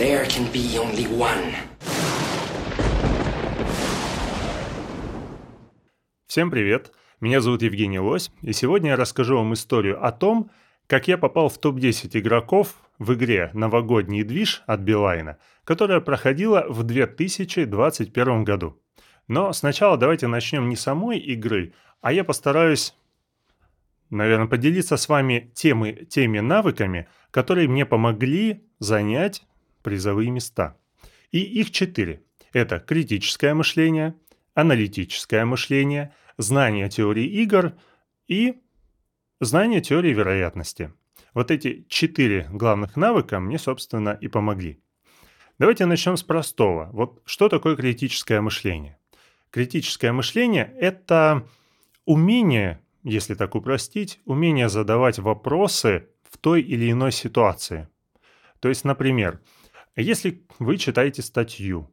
There can be only one. Всем привет! Меня зовут Евгений Лось, и сегодня я расскажу вам историю о том, как я попал в топ-10 игроков в игре «Новогодний движ» от Билайна, которая проходила в 2021 году. Но сначала давайте начнем не самой игры, а я постараюсь, наверное, поделиться с вами теми навыками, которые мне помогли занять призовые места. И их 4. Это критическое мышление, аналитическое мышление, знание теории игр и знание теории вероятности. Вот эти 4 главных навыка мне, собственно, и помогли. Давайте начнем с простого. Вот что такое критическое мышление? Критическое мышление – это умение, если так упростить, умение задавать вопросы в той или иной ситуации. То есть, например, если вы читаете статью,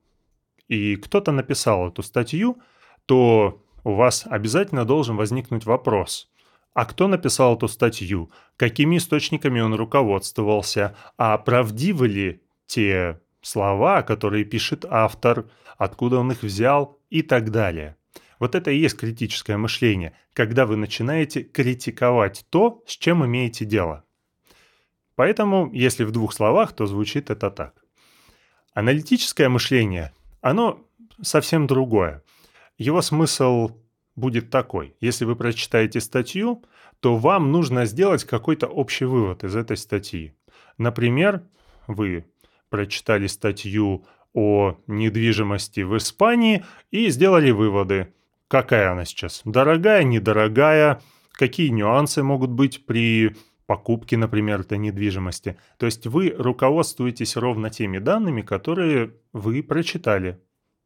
и кто-то написал эту статью, то у вас обязательно должен возникнуть вопрос. А кто написал эту статью? Какими источниками он руководствовался? А правдивы ли те слова, которые пишет автор? Откуда он их взял? И так далее. Вот это и есть критическое мышление, когда вы начинаете критиковать то, с чем имеете дело. Поэтому, если в 2 словах, то звучит это так. Аналитическое мышление, оно совсем другое. Его смысл будет такой. Если вы прочитаете статью, то вам нужно сделать какой-то общий вывод из этой статьи. Например, вы прочитали статью о недвижимости в Испании и сделали выводы. Какая она сейчас? Дорогая, недорогая? Какие нюансы могут быть при покупки, например, этой недвижимости. То есть вы руководствуетесь ровно теми данными, которые вы прочитали,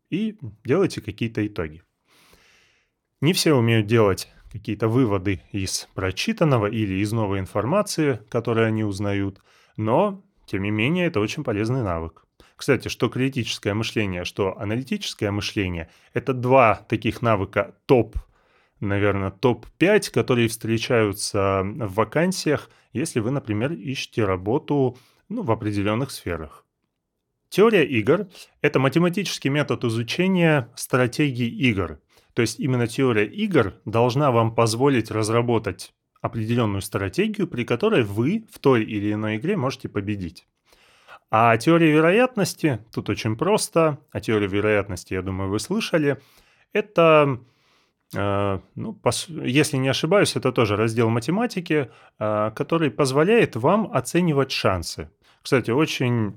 и делаете какие-то итоги. Не все умеют делать какие-то выводы из прочитанного или из новой информации, которую они узнают, но, тем не менее, это очень полезный навык. Кстати, что критическое мышление, что аналитическое мышление – это 2 таких навыка топ, наверное, топ-5, которые встречаются в вакансиях, если вы, например, ищете работу в определенных сферах. Теория игр – это математический метод изучения стратегии игр. То есть именно теория игр должна вам позволить разработать определенную стратегию, при которой вы в той или иной игре можете победить. А теория вероятности – тут очень просто. О теории вероятности, я думаю, вы слышали. Это... если не ошибаюсь, это тоже раздел математики, который позволяет вам оценивать шансы. Кстати, очень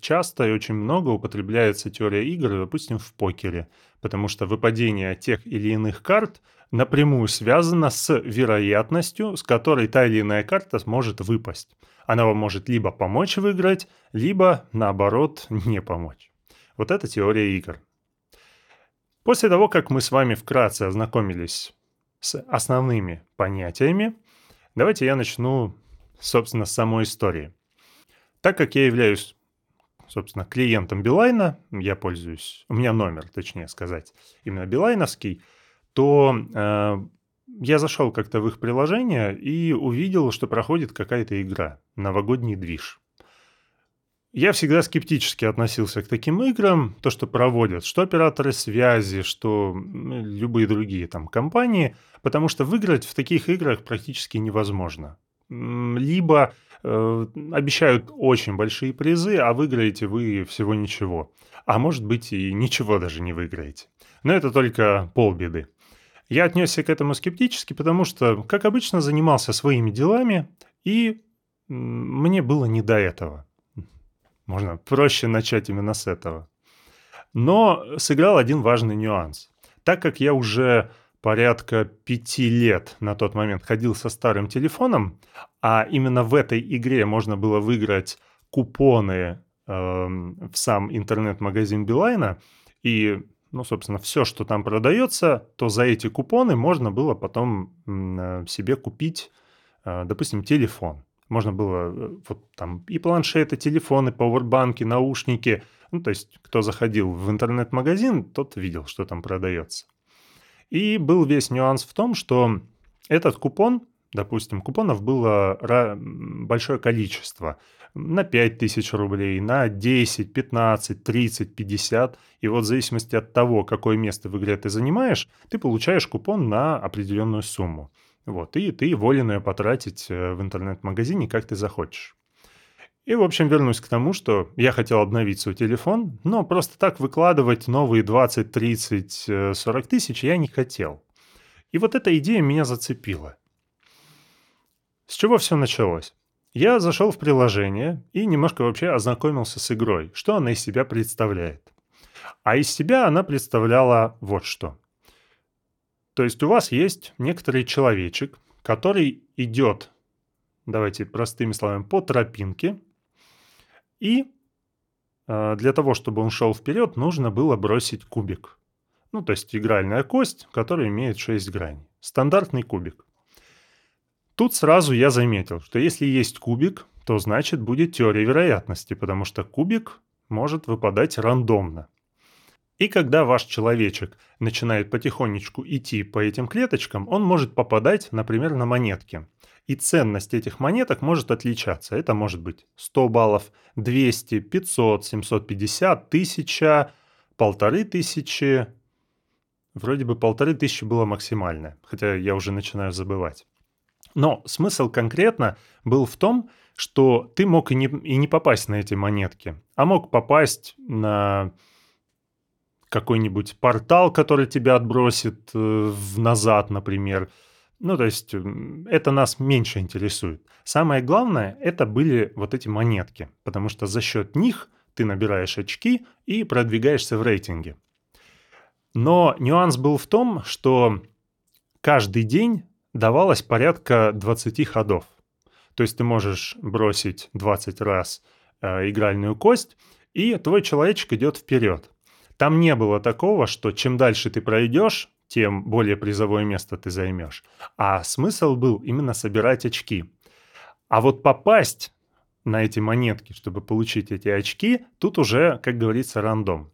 часто и очень много употребляется теория игр, допустим, в покере, потому что выпадение тех или иных карт напрямую связано с вероятностью, с которой та или иная карта сможет выпасть. Она вам может либо помочь выиграть, либо, наоборот, не помочь. Вот это теория игр. После того, как мы с вами вкратце ознакомились с основными понятиями, давайте я начну, собственно, с самой истории. Так как я являюсь, собственно, клиентом Билайна, у меня номер, точнее сказать, именно билайновский, то я зашел как-то в их приложение и увидел, что проходит какая-то игра «Новогодний движ». Я всегда скептически относился к таким играм, то, что проводят, что операторы связи, что любые другие там компании, потому что выиграть в таких играх практически невозможно. Либо обещают очень большие призы, а выиграете вы всего ничего. А может быть и ничего даже не выиграете. Но это только полбеды. Я отнесся к этому скептически, потому что, как обычно, занимался своими делами, и мне было не до этого. Можно проще начать именно с этого. Но сыграл один важный нюанс. Так как я уже порядка 5 лет на тот момент ходил со старым телефоном, а именно в этой игре можно было выиграть купоны в сам интернет-магазин Билайна, и, собственно, все, что там продается, то за эти купоны можно было потом себе купить, допустим, телефон. Можно было там и планшеты, телефоны, пауэрбанки, наушники. То есть, кто заходил в интернет-магазин, тот видел, что там продается. И был весь нюанс в том, что этот купон, допустим, купонов было большое количество. на 5 тысяч рублей, на 10, 15, 30, 50. И вот в зависимости от того, какое место в игре ты занимаешь, ты получаешь купон на определенную сумму. Вот, и ты волен ее потратить в интернет-магазине, как ты захочешь. И, в общем, вернусь к тому, что я хотел обновить свой телефон, но просто так выкладывать новые 20, 30, 40 тысяч я не хотел. И вот эта идея меня зацепила. С чего все началось? Я зашел в приложение и немножко вообще ознакомился с игрой, что она из себя представляет. А из себя она представляла вот что. То есть у вас есть некоторый человечек, который идет, давайте простыми словами, по тропинке. И для того, чтобы он шел вперед, нужно было бросить кубик. Ну, то есть игральная кость, которая имеет 6 граней. Стандартный кубик. Тут сразу я заметил, что если есть кубик, то значит будет теория вероятности, потому что кубик может выпадать рандомно. И когда ваш человечек начинает потихонечку идти по этим клеточкам, он может попадать, например, на монетки. И ценность этих монеток может отличаться. Это может быть 100 баллов, 200, 500, 750, 1000, 1500. Вроде бы 1500 было максимальное, хотя я уже начинаю забывать. Но смысл конкретно был в том, что ты мог и не попасть на эти монетки, а мог попасть на какой-нибудь портал, который тебя отбросит назад, например. Ну, то есть это нас меньше интересует. Самое главное, это были вот эти монетки, потому что за счет них ты набираешь очки и продвигаешься в рейтинге. Но нюанс был в том, что каждый день давалось порядка 20 ходов. То есть ты можешь бросить 20 раз игральную кость, и твой человечек идет вперед. Там не было такого, что чем дальше ты пройдешь, тем более призовое место ты займешь. А смысл был именно собирать очки. А вот попасть на эти монетки, чтобы получить эти очки, тут уже, как говорится, рандом.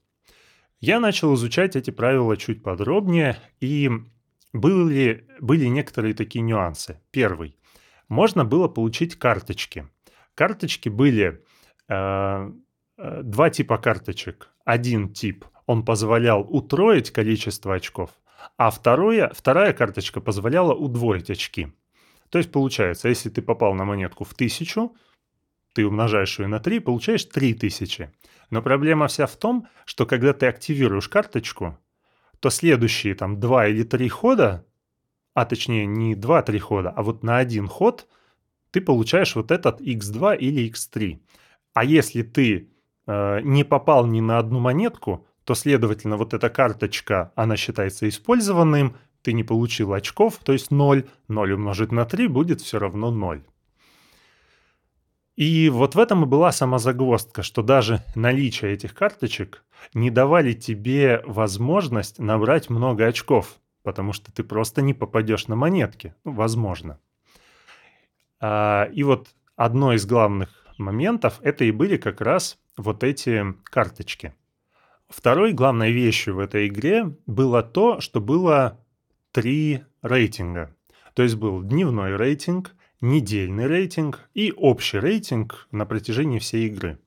Я начал изучать эти правила чуть подробнее, и были некоторые такие нюансы. Первый. Можно было получить карточки. Карточки были два типа карточек. Один тип, он позволял утроить количество очков, а вторая карточка позволяла удвоить очки. То есть получается, если ты попал на монетку в 1000, ты умножаешь ее на 3, получаешь 3000. Но проблема вся в том, что когда ты активируешь карточку, то следующие там 2 или 3 хода, а точнее не 2-3 хода, а вот на один ход ты получаешь вот этот x2 или x3. А если ты не попал ни на одну монетку, то, следовательно, вот эта карточка, она считается использованным, ты не получил очков, то есть 0. 0 умножить на 3 будет все равно 0. И вот в этом и была сама загвоздка, что даже наличие этих карточек не давали тебе возможность набрать много очков, потому что ты просто не попадешь на монетки, ну, возможно. И вот одно из главных моментов — это и были как раз вот эти карточки. Второй главной вещью в этой игре было то, что было 3 рейтинга. То есть был дневной рейтинг, недельный рейтинг и общий рейтинг на протяжении всей игры.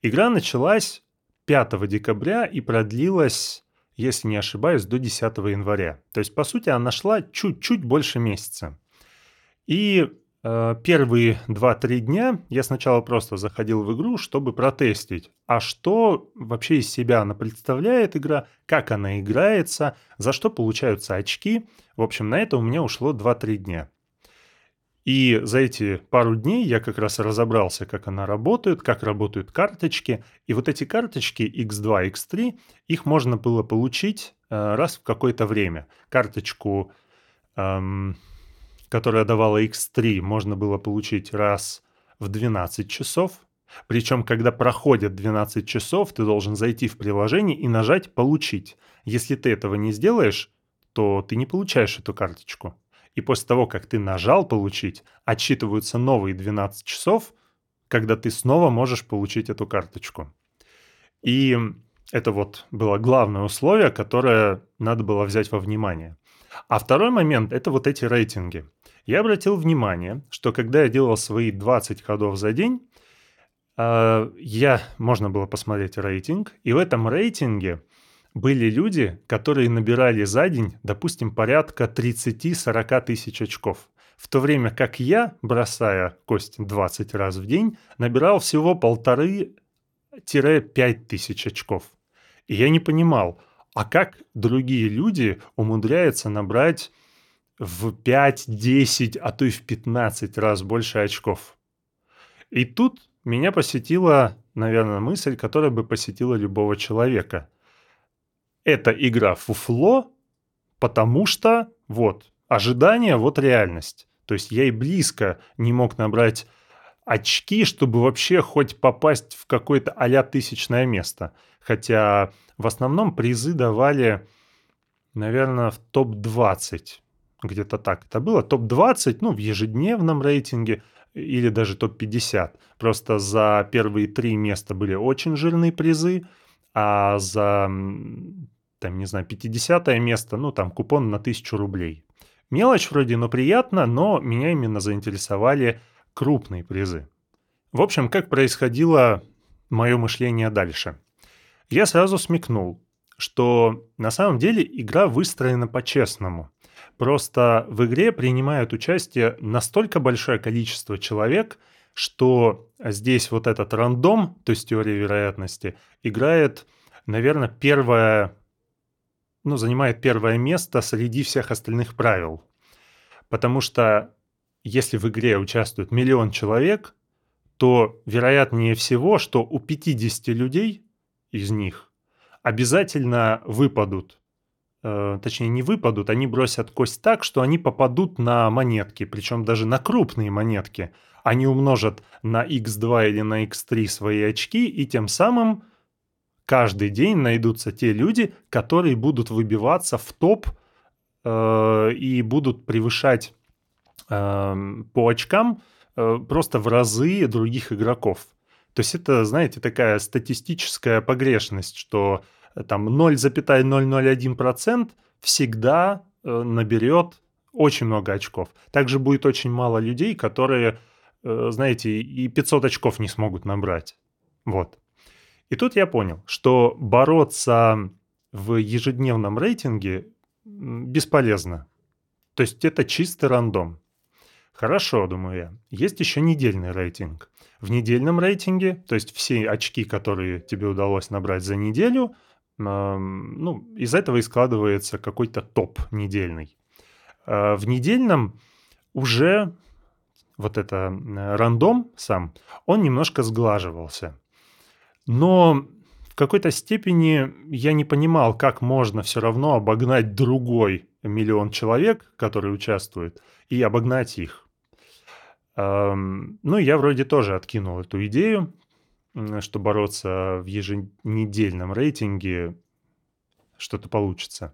Игра началась 5 декабря и продлилась, если не ошибаюсь, до 10 января. То есть, по сути, она шла чуть-чуть больше месяца. И первые 2-3 дня я сначала просто заходил в игру, чтобы протестить, а что вообще из себя она представляет игра, как она играется, за что получаются очки. В общем, на это у меня ушло 2-3 дня. И за эти пару дней я как раз разобрался, как она работает, как работают карточки. И вот эти карточки X2, X3, их можно было получить раз в какое-то время. Карточку, которая давала X3, можно было получить раз в 12 часов. Причем, когда проходят 12 часов, ты должен зайти в приложение и нажать «Получить». Если ты этого не сделаешь, то ты не получаешь эту карточку. И после того, как ты нажал «Получить», отсчитываются новые 12 часов, когда ты снова можешь получить эту карточку. И это вот было главное условие, которое надо было взять во внимание. А второй момент — это вот эти рейтинги. Я обратил внимание, что когда я делал свои 20 ходов за день, можно было посмотреть рейтинг, и в этом рейтинге были люди, которые набирали за день, допустим, порядка 30-40 тысяч очков. В то время как я, бросая кость 20 раз в день, набирал всего 1,5-5 тысяч очков. И я не понимал, а как другие люди умудряются набрать в 5, 10, а то и в 15 раз больше очков. И тут меня посетила, наверное, мысль, которая бы посетила любого человека. Это игра фуфло, потому что ожидание, реальность. То есть я и близко не мог набрать очки, чтобы вообще хоть попасть в какое-то а-ля тысячное место. Хотя в основном призы давали, наверное, в топ-20. Где-то так это было. Топ-20, в ежедневном рейтинге или даже топ-50. Просто за первые 3 места были очень жирные призы, а за, 50-е место, купон на 1000 рублей. Мелочь вроде, но приятно, но меня именно заинтересовали крупные призы. В общем, как происходило мое мышление дальше? Я сразу смекнул, что на самом деле игра выстроена по-честному. Просто в игре принимают участие настолько большое количество человек, что здесь этот рандом, то есть теория вероятности, играет, наверное, занимает первое место среди всех остальных правил. Потому что если в игре участвует 1 миллион человек, то вероятнее всего, что у 50 людей из них обязательно выпадут. Точнее, не выпадут, они бросят кость так, что они попадут на монетки, причем даже на крупные монетки. Они умножат на x2 или на x3 свои очки, и тем самым каждый день найдутся те люди, которые будут выбиваться в топ и будут превышать по очкам просто в разы других игроков. То есть это, знаете, такая статистическая погрешность, что там 0,001% всегда наберет очень много очков. Также будет очень мало людей, которые, и 500 очков не смогут набрать. И тут я понял, что бороться в ежедневном рейтинге бесполезно. То есть это чистый рандом. Хорошо, думаю я, есть еще недельный рейтинг. В недельном рейтинге, то есть все очки, которые тебе удалось набрать за неделю, из этого и складывается какой-то топ недельный. В недельном уже рандом сам, он немножко сглаживался. Но в какой-то степени я не понимал, как можно все равно обогнать другой 1 миллион человек, которые участвуют, и обогнать их. Я вроде тоже откинул эту идею, что бороться в еженедельном рейтинге что-то получится.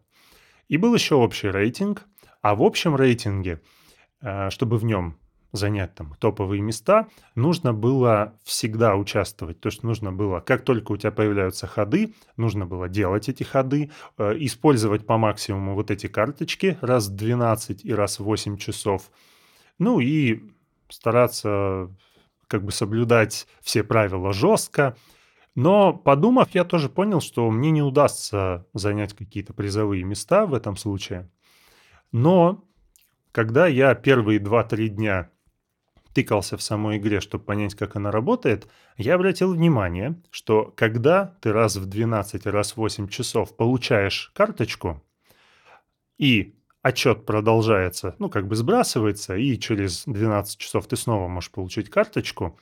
И был еще общий рейтинг, а в общем рейтинге, чтобы в нем занять топовые места, нужно было всегда участвовать. То есть нужно было, как только у тебя появляются ходы, нужно было делать эти ходы, использовать по максимуму эти карточки раз в 12 и раз в 8 часов. И стараться соблюдать все правила жестко. Но, подумав, я тоже понял, что мне не удастся занять какие-то призовые места в этом случае. Но когда я первые 2-3 дня тыкался в самой игре, чтобы понять, как она работает, я обратил внимание, что когда ты раз в 12 и раз в 8 часов получаешь карточку, и отчет продолжается, сбрасывается, и через 12 часов ты снова можешь получить карточку,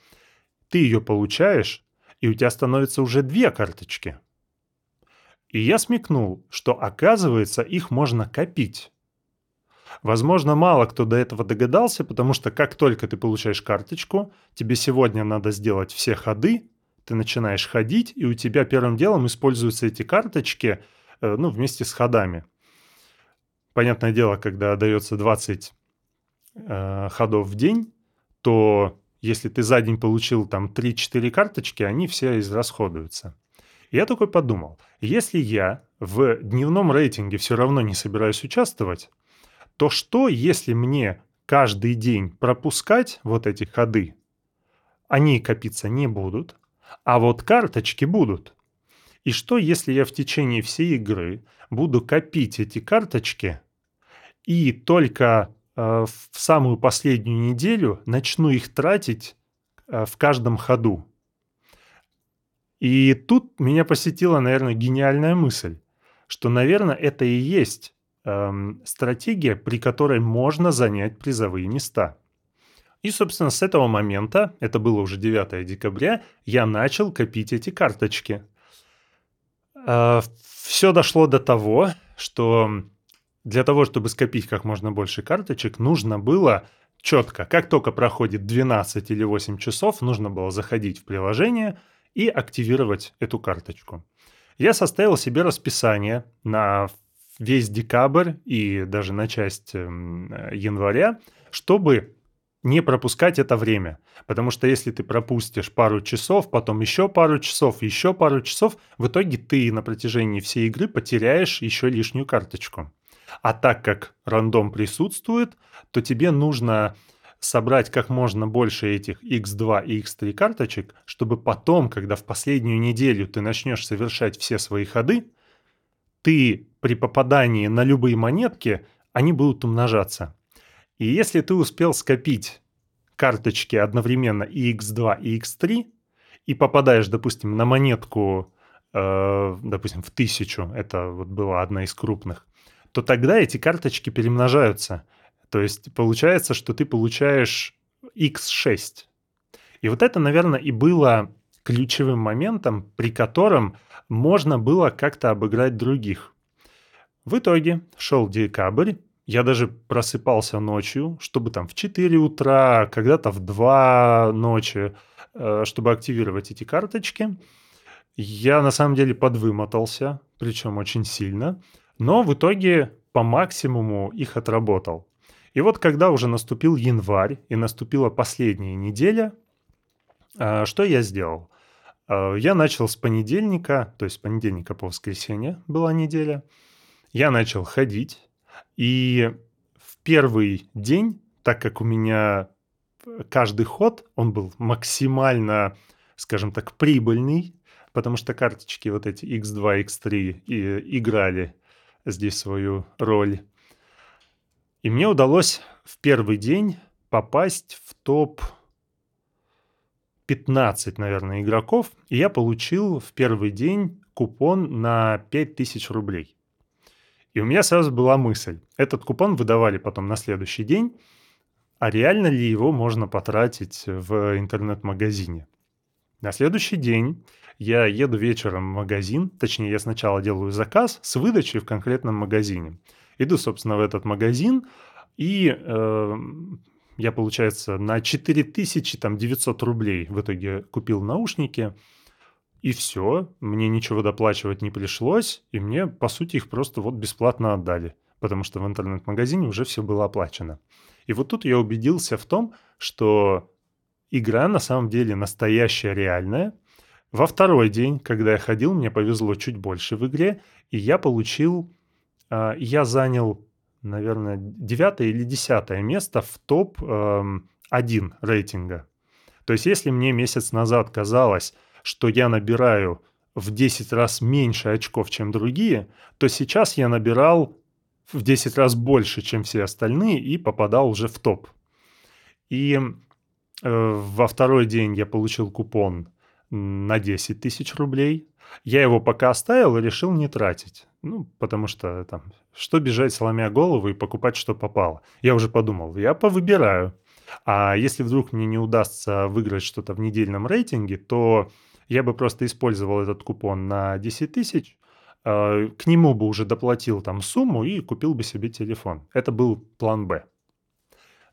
ты ее получаешь, и у тебя становится уже 2 карточки. И я смекнул, что, оказывается, их можно копить. Возможно, мало кто до этого догадался, потому что как только ты получаешь карточку, тебе сегодня надо сделать все ходы, ты начинаешь ходить, и у тебя первым делом используются эти карточки, вместе с ходами. Понятное дело, когда дается 20 ходов в день, то если ты за день получил 3-4 карточки, они все израсходуются. Я такой подумал, если я в дневном рейтинге все равно не собираюсь участвовать, то что, если мне каждый день пропускать эти ходы, они копиться не будут, а вот карточки будут. И что, если я в течение всей игры буду копить эти карточки и только в самую последнюю неделю начну их тратить в каждом ходу? И тут меня посетила, наверное, гениальная мысль, что, наверное, это и есть стратегия, при которой можно занять призовые места. И, собственно, с этого момента, это было уже 9 декабря, я начал копить эти карточки. Все дошло до того, что для того, чтобы скопить как можно больше карточек, нужно было четко, как только проходит 12 или 8 часов, нужно было заходить в приложение и активировать эту карточку. Я составил себе расписание на весь декабрь и даже на часть января, чтобы не пропускать это время. Потому что если ты пропустишь пару часов, потом еще пару часов, в итоге ты на протяжении всей игры потеряешь еще лишнюю карточку. А так как рандом присутствует, то тебе нужно собрать как можно больше этих X2 и X3 карточек, чтобы потом, когда в последнюю неделю ты начнешь совершать все свои ходы, ты при попадании на любые монетки, они будут умножаться. И если ты успел скопить карточки одновременно и X2, и X3, и попадаешь, допустим, на монетку, допустим, в 1000, это вот была одна из крупных, то тогда эти карточки перемножаются. То есть получается, что ты получаешь X6. И вот это, наверное, и было ключевым моментом, при котором можно было как-то обыграть других. В итоге шел декабрь. Я даже просыпался ночью, чтобы там в 4 утра, когда-то в 2 ночи, чтобы активировать эти карточки. Я на самом деле подвымотался, причем очень сильно, но в итоге по максимуму их отработал. И вот когда уже наступил январь и наступила последняя неделя, что я сделал? Я начал с понедельника, то есть с понедельника по воскресенье была неделя. Я начал ходить. И в первый день, так как у меня каждый ход, он был максимально, скажем так, прибыльный, потому что карточки вот эти X2, X3 играли здесь свою роль. И мне удалось в первый день попасть в топ-15, наверное, игроков. И я получил в первый день купон на 5000 рублей. И у меня сразу была мысль. Этот купон выдавали потом на следующий день. А реально ли его можно потратить в интернет-магазине? На следующий день я еду вечером в магазин. Точнее, я сначала делаю заказ с выдачей в конкретном магазине. Иду, собственно, в этот магазин. И я, получается, на 4900 рублей в итоге купил наушники. И все, мне ничего доплачивать не пришлось, и мне, по сути, их просто вот бесплатно отдали, потому что в интернет-магазине уже все было оплачено. И вот тут я убедился в том, что игра на самом деле настоящая, реальная. Во второй день, когда я ходил, мне повезло чуть больше в игре, и я занял, наверное, 9 или 10 место в топ-1 рейтинга. То есть если мне месяц назад казалось, что я набираю в 10 раз меньше очков, чем другие, то сейчас я набирал в 10 раз больше, чем все остальные, и попадал уже в топ. И во второй день я получил купон на 10 тысяч рублей. Я его пока оставил и решил не тратить. Потому что там, что бежать, сломя голову, и покупать, что попало. Я уже подумал, я повыбираю. А если вдруг мне не удастся выиграть что-то в недельном рейтинге, то я бы просто использовал этот купон на 10 тысяч, к нему бы уже доплатил там сумму и купил бы себе телефон. Это был план Б.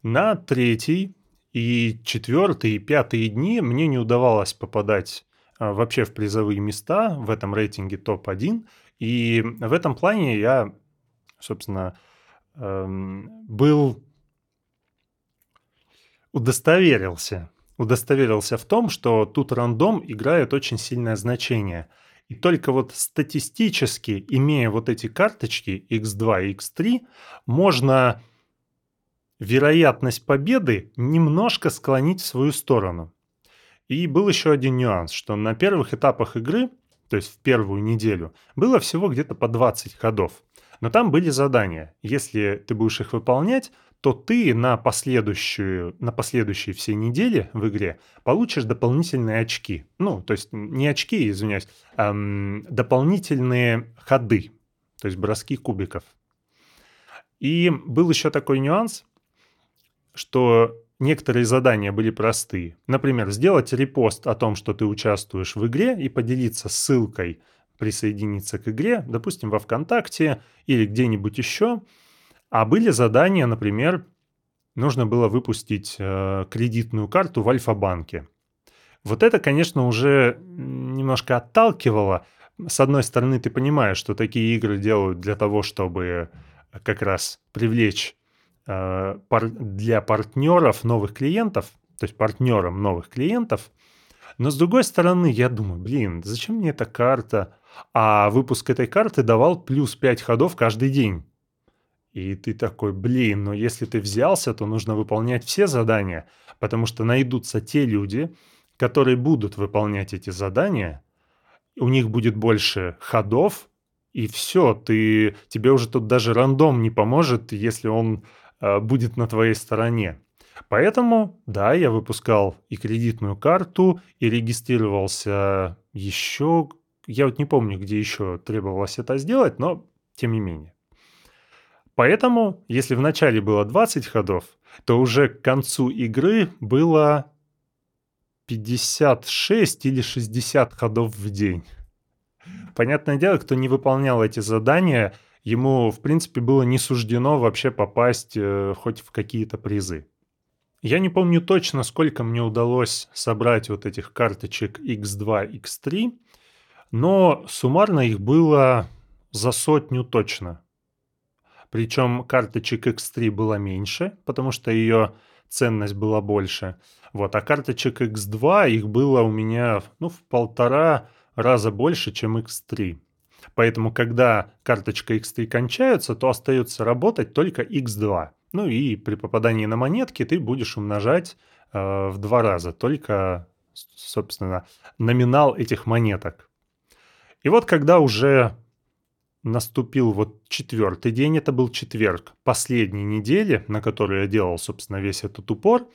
На 3-й и 4-й и 5-й дни мне не удавалось попадать вообще в призовые места в этом рейтинге топ-1. И в этом плане я, собственно, был... Удостоверился в том, что тут рандом играет очень сильное значение. И только вот статистически, имея вот эти карточки X2 и X3, можно вероятность победы немножко склонить в свою сторону. И был еще один нюанс, что на первых этапах игры, то есть в первую неделю, было всего где-то по 20 ходов. Но там были задания. Если ты будешь их выполнять, то ты на последующие все недели в игре получишь дополнительные очки. Ну, то есть не очки, извиняюсь, а дополнительные ходы, то есть броски кубиков. И был еще такой нюанс, что некоторые задания были простые. Например, сделать репост о том, что ты участвуешь в игре, и поделиться ссылкой, присоединиться к игре, допустим, во ВКонтакте или где-нибудь еще. А были задания, например, нужно было выпустить кредитную карту в Альфа-банке. Вот это, конечно, уже немножко отталкивало. С одной стороны, ты понимаешь, что такие игры делают для того, чтобы как раз привлечь для партнеров новых клиентов, то есть партнерам новых клиентов. Но с другой стороны, я думаю, зачем мне эта карта? А выпуск этой карты давал плюс 5 ходов каждый день. И ты такой, но если ты взялся, то нужно выполнять все задания, потому что найдутся те люди, которые будут выполнять эти задания, у них будет больше ходов, и все, тебе уже тут даже рандом не поможет, если он будет на твоей стороне. Поэтому, да, я выпускал и кредитную карту, и регистрировался еще. Я вот не помню, где еще требовалось это сделать, но тем не менее. Поэтому, если в начале было 20 ходов, то уже к концу игры было 56 или 60 ходов в день. Понятное дело, кто не выполнял эти задания, ему, в принципе, было не суждено вообще попасть хоть в какие-то призы. Я не помню точно, сколько мне удалось собрать вот этих карточек X2, X3, но суммарно их было за 100 точно. Причем карточек X3 было меньше, потому что ее ценность была больше. Вот, а карточек X2 их было у меня в 1,5 раза больше, чем X3. Поэтому, когда карточка X3 кончается, то остается работать только X2. Ну и при попадании на монетки ты будешь умножать в 2 раза только, собственно, номинал этих монеток. И вот когда уже наступил вот 4-й день, это был четверг последней недели, на которую я делал, собственно, весь этот упор,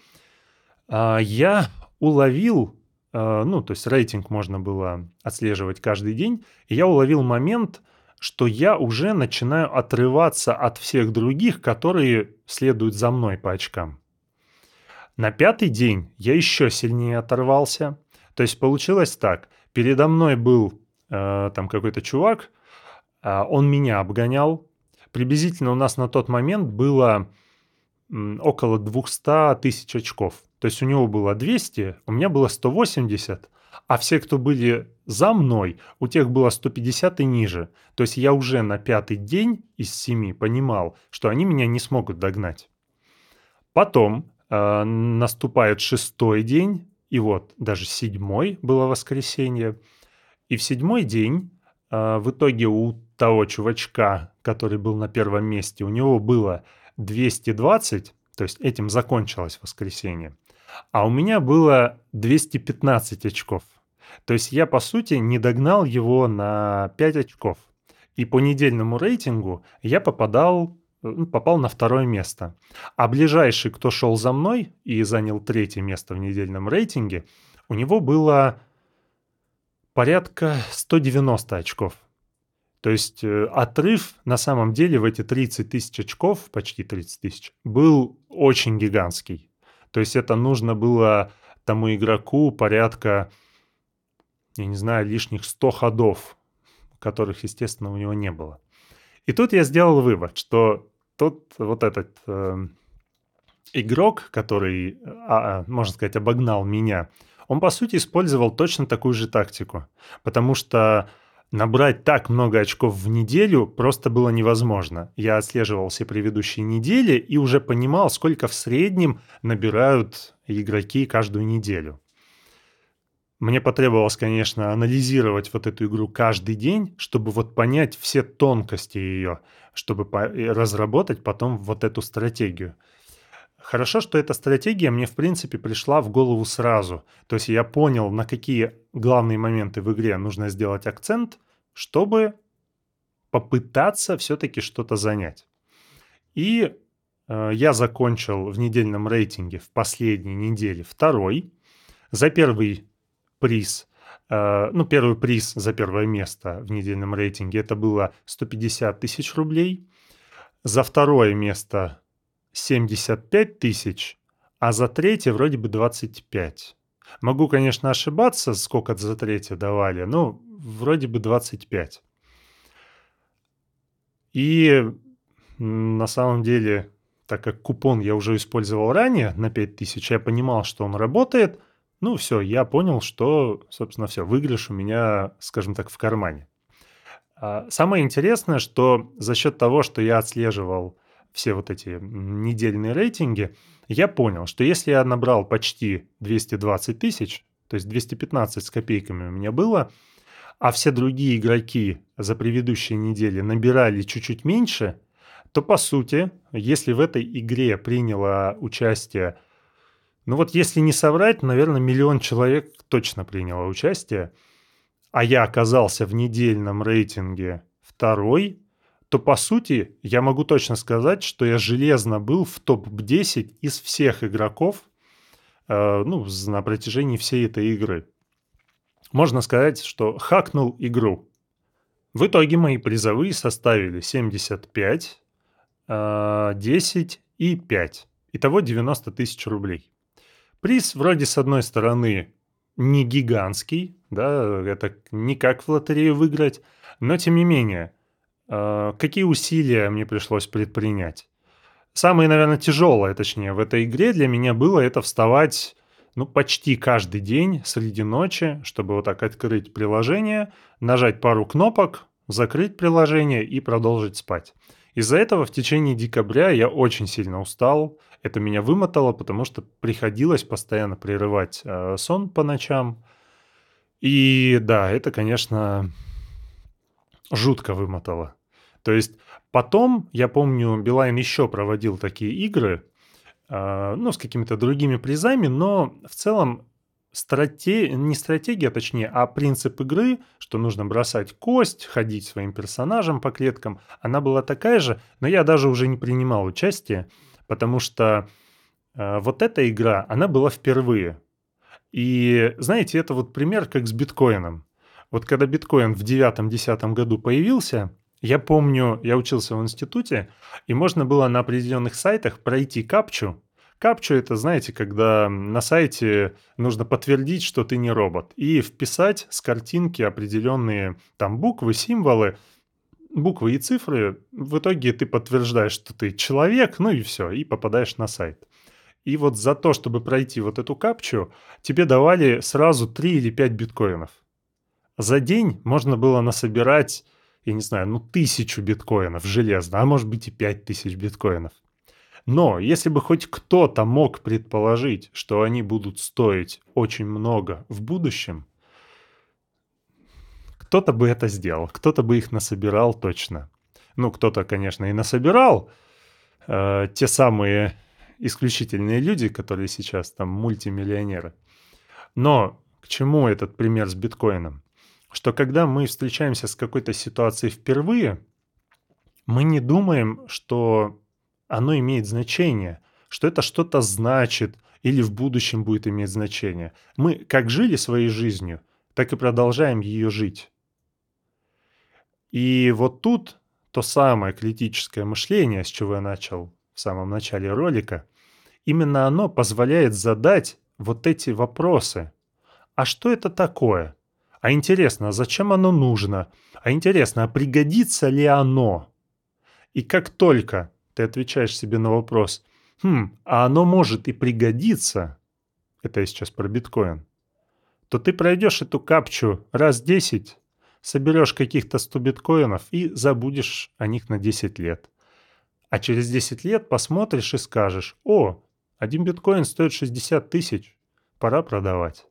я уловил, то есть рейтинг можно было отслеживать каждый день, и я уловил момент, что я уже начинаю отрываться от всех других, которые следуют за мной по очкам. На 5-й день я еще сильнее оторвался. То есть получилось так. Передо мной был там какой-то чувак, он меня обгонял. Приблизительно у нас на тот момент было около 200 000 очков. То есть у него было 200, у меня было 180, а все, кто были за мной, у тех было 150 и ниже. То есть я уже на 5-й день из 7 понимал, что они меня не смогут догнать. Потом наступает 6-й день, и вот даже 7-й было воскресенье. И в 7-й день в итоге у того чувачка, который был на первом месте, у него было 220, то есть этим закончилось воскресенье. А у меня было 215 очков. То есть я, по сути, не догнал его на 5 очков. И по недельному рейтингу я попал на 2 место. А ближайший, кто шел за мной и занял 3 место в недельном рейтинге, у него было порядка 190 очков. То есть отрыв на самом деле в эти 30 000 очков, почти 30 000, был очень гигантский. То есть это нужно было тому игроку порядка, я не знаю, лишних 100 ходов, которых, естественно, у него не было. И тут я сделал вывод, что этот игрок, который, можно сказать, обогнал меня, он, по сути, использовал точно такую же тактику. Потому что набрать так много очков в неделю просто было невозможно. Я отслеживал все предыдущие недели и уже понимал, сколько в среднем набирают игроки каждую неделю. Мне потребовалось, конечно, анализировать вот эту игру каждый день, чтобы вот понять все тонкости ее, чтобы разработать потом вот эту стратегию. Хорошо, что эта стратегия мне, в принципе, пришла в голову сразу. То есть я понял, на какие главные моменты в игре нужно сделать акцент, чтобы попытаться все-таки что-то занять. И я закончил в недельном рейтинге в последней неделе 2-й. За первый приз, первый приз за первое место в недельном рейтинге, это было 150 тысяч рублей. За второе место 75 тысяч, а за третье вроде бы 25. Могу, конечно, ошибаться, сколько за третье давали, но вроде бы 25. И на самом деле, так как купон я уже использовал ранее на 5 тысяч, я понимал, что он работает. Ну все, я понял, что, собственно, все, выигрыш у меня, скажем так, в кармане. Самое интересное, что за счет того, что я отслеживал все вот эти недельные рейтинги, я понял, что если я набрал почти 220 тысяч, то есть 215 с копейками у меня было, а все другие игроки за предыдущие недели набирали чуть-чуть меньше, то, по сути, если в этой игре приняло участие, если не соврать, наверное, 1 миллион человек точно приняло участие, а я оказался в недельном рейтинге 2-й, то, по сути, я могу точно сказать, что я железно был в топ-10 из всех игроков на протяжении всей этой игры. Можно сказать, что хакнул игру. В итоге мои призовые составили 75, 10 и 5. Итого 90 тысяч рублей. Приз вроде с одной стороны не гигантский, да, это не как в лотерею выиграть, но тем не менее, какие усилия мне пришлось предпринять? Самое, наверное, тяжелое, точнее, в этой игре для меня было это вставать почти каждый день среди ночи, чтобы вот так открыть приложение, нажать пару кнопок, закрыть приложение и продолжить спать. Из-за этого в течение декабря я очень сильно устал. Это меня вымотало, потому что приходилось постоянно прерывать сон по ночам. И да, это, конечно, жутко вымотало. То есть потом, я помню, Билайн еще проводил такие игры, с какими-то другими призами, но в целом не стратегия, а принцип игры, что нужно бросать кость, ходить своим персонажем по клеткам, она была такая же, но я даже уже не принимал участие, потому что вот эта игра, она была впервые. И, знаете, это вот пример как с биткоином. Вот когда биткоин в 2009-2010 году появился, я помню, я учился в институте, и можно было на определенных сайтах пройти капчу. Капчу — это, знаете, когда на сайте нужно подтвердить, что ты не робот, и вписать с картинки определенные там буквы, символы, буквы и цифры. В итоге ты подтверждаешь, что ты человек, и все, и попадаешь на сайт. И вот за то, чтобы пройти вот эту капчу, тебе давали сразу 3 или 5 биткоинов. За день можно было насобирать, я не знаю, 1000 биткоинов железно, а может быть и 5000 биткоинов. Но если бы хоть кто-то мог предположить, что они будут стоить очень много в будущем, кто-то бы это сделал, кто-то бы их насобирал точно. Кто-то, конечно, и насобирал. Те самые исключительные люди, которые сейчас там мультимиллионеры. Но к чему этот пример с биткоином? Что когда мы встречаемся с какой-то ситуацией впервые, мы не думаем, что оно имеет значение, что это что-то значит или в будущем будет иметь значение. Мы как жили своей жизнью, так и продолжаем ее жить. И вот тут то самое критическое мышление, с чего я начал в самом начале ролика, именно оно позволяет задать вот эти вопросы. А что это такое? А интересно, зачем оно нужно? А интересно, а пригодится ли оно? И как только ты отвечаешь себе на вопрос, а оно может и пригодиться, это я сейчас про биткоин, то ты пройдешь эту капчу раз 10, соберешь каких-то 100 биткоинов и забудешь о них на 10 лет. А через 10 лет посмотришь и скажешь, 1 биткоин стоит 60 тысяч, пора продавать.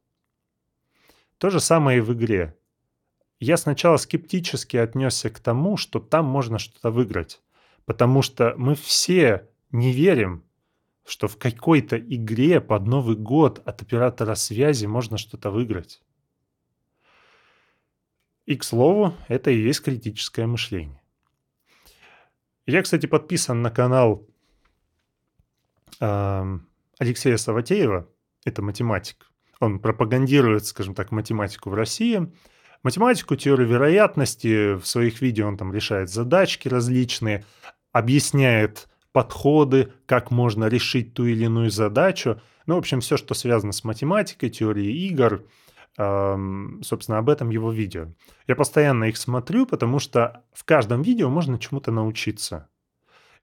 То же самое и в игре. Я сначала скептически отнесся к тому, что там можно что-то выиграть. Потому что мы все не верим что в какой-то игре под Новый год от оператора связи можно что-то выиграть. И, к слову, это и есть критическое мышление. Я, кстати, подписан на канал Алексея Саватеева, это математик. Он пропагандирует, скажем так, математику в России. Математику, теорию вероятности, в своих видео он там решает задачки различные, объясняет подходы, как можно решить ту или иную задачу. Ну, в общем, все, что связано с математикой, теорией игр, собственно, об этом его видео. Я постоянно их смотрю, потому что в каждом видео можно чему-то научиться.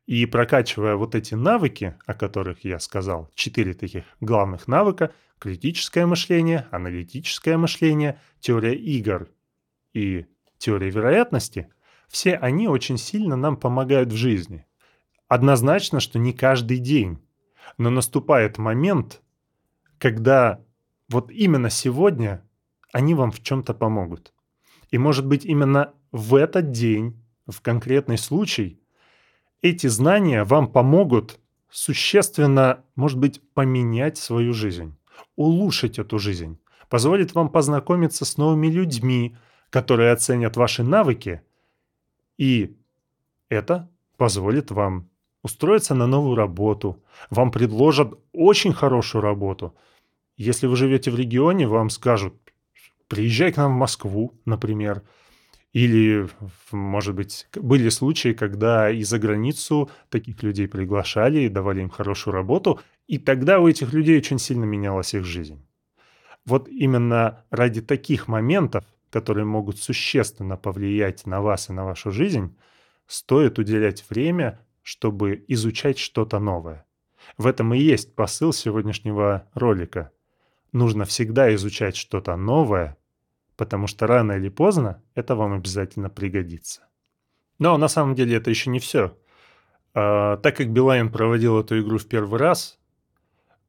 И прокачивая вот эти навыки, о которых я сказал, 4 таких главных навыка: критическое мышление, аналитическое мышление, теория игр и теория вероятности, все они очень сильно нам помогают в жизни. Однозначно, что не каждый день, но наступает момент, когда вот именно сегодня они вам в чем-то помогут. И, может быть, именно в этот день, в конкретный случай, эти знания вам помогут существенно, может быть, поменять свою жизнь, улучшить эту жизнь, позволит вам познакомиться с новыми людьми, которые оценят ваши навыки, и это позволит вам устроиться на новую работу. Вам предложат очень хорошую работу. Если вы живете в регионе, вам скажут: приезжай к нам в Москву, например. Или, может быть, были случаи, когда и за границу таких людей приглашали и давали им хорошую работу, и тогда у этих людей очень сильно менялась их жизнь. Вот именно ради таких моментов, которые могут существенно повлиять на вас и на вашу жизнь, стоит уделять время, чтобы изучать что-то новое. В этом и есть посыл сегодняшнего ролика. Нужно всегда изучать что-то новое, потому что рано или поздно это вам обязательно пригодится. Но на самом деле это еще не все. Так как Билайн проводил эту игру в первый раз,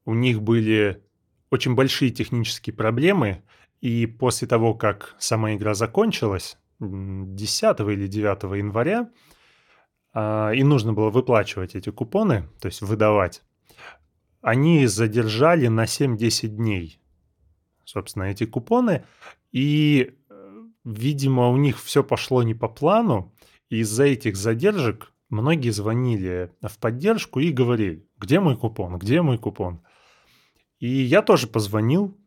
у них были очень большие технические проблемы, и после того, как сама игра закончилась, 10 или 9 января, и нужно было выплачивать эти купоны, то есть выдавать, они задержали на 7-10 дней, собственно, эти купоны. И, видимо, у них все пошло не по плану, и из-за этих задержек многие звонили в поддержку и говорили: где мой купон, где мой купон? И я тоже позвонил,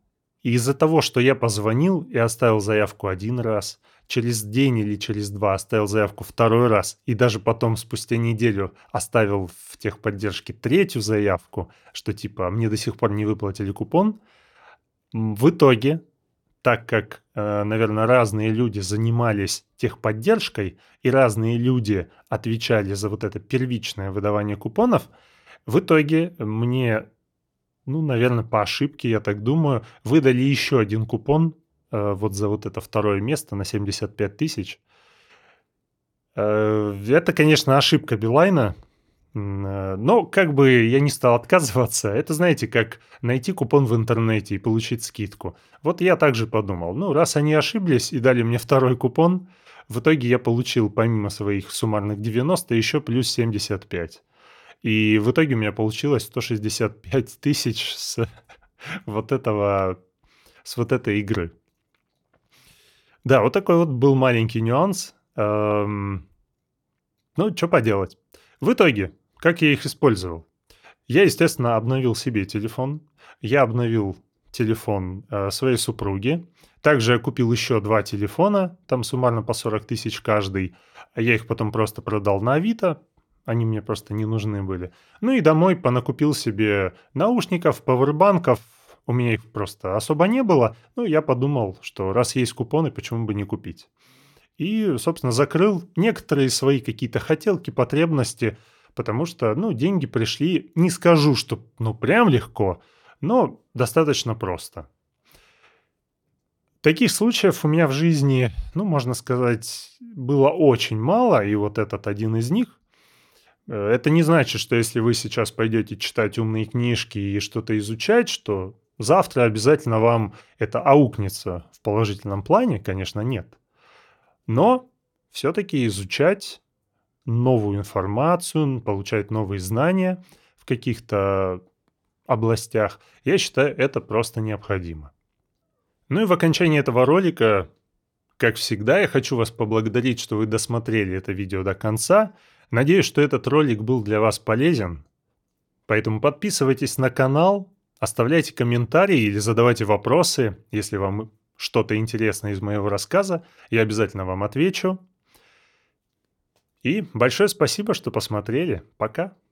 и из-за того, что я позвонил и оставил заявку один раз, через день или через два оставил заявку второй раз, и даже потом спустя неделю оставил в техподдержке третью заявку, что типа мне до сих пор не выплатили купон, в итоге... Так как, наверное, разные люди занимались техподдержкой и разные люди отвечали за вот это первичное выдавание купонов, в итоге мне, наверное, по ошибке, я так думаю, выдали еще один купон вот за вот это второе место на 75 тысяч. Это, конечно, ошибка Билайна, но как бы я не стал отказываться. Это, знаете, как найти купон в интернете и получить скидку. Вот я также подумал, раз они ошиблись и дали мне второй купон, в итоге я получил помимо своих суммарных 90 еще плюс 75. И в итоге у меня получилось 165 тысяч с вот этой игры. Да, вот такой вот был маленький нюанс. Что поделать. В итоге... Как я их использовал? Я, естественно, обновил себе телефон. Я обновил телефон своей супруги. Также я купил еще 2 телефона, там суммарно по 40 тысяч каждый. Я их потом просто продал на Авито. Они мне просто не нужны были. И домой понакупил себе наушников, пауэрбанков. У меня их просто особо не было. Я подумал, что раз есть купоны, почему бы не купить. И, собственно, закрыл некоторые свои какие-то хотелки, потребности, потому что, деньги пришли, не скажу, что, прям легко, но достаточно просто. Таких случаев у меня в жизни, можно сказать, было очень мало, и вот этот один из них. Это не значит, что если вы сейчас пойдете читать умные книжки и что-то изучать, что завтра обязательно вам это аукнется в положительном плане, конечно, нет. Но все-таки изучать новую информацию, получать новые знания, в каких-то областях, я считаю, это просто необходимо. Ну и в окончании этого ролика, как всегда, я хочу вас поблагодарить, что вы досмотрели это видео до конца. Надеюсь, что этот ролик был для вас полезен. Поэтому подписывайтесь на канал, оставляйте комментарии или задавайте вопросы, если вам что-то интересно из моего рассказа, я обязательно вам отвечу. И большое спасибо, что посмотрели. Пока!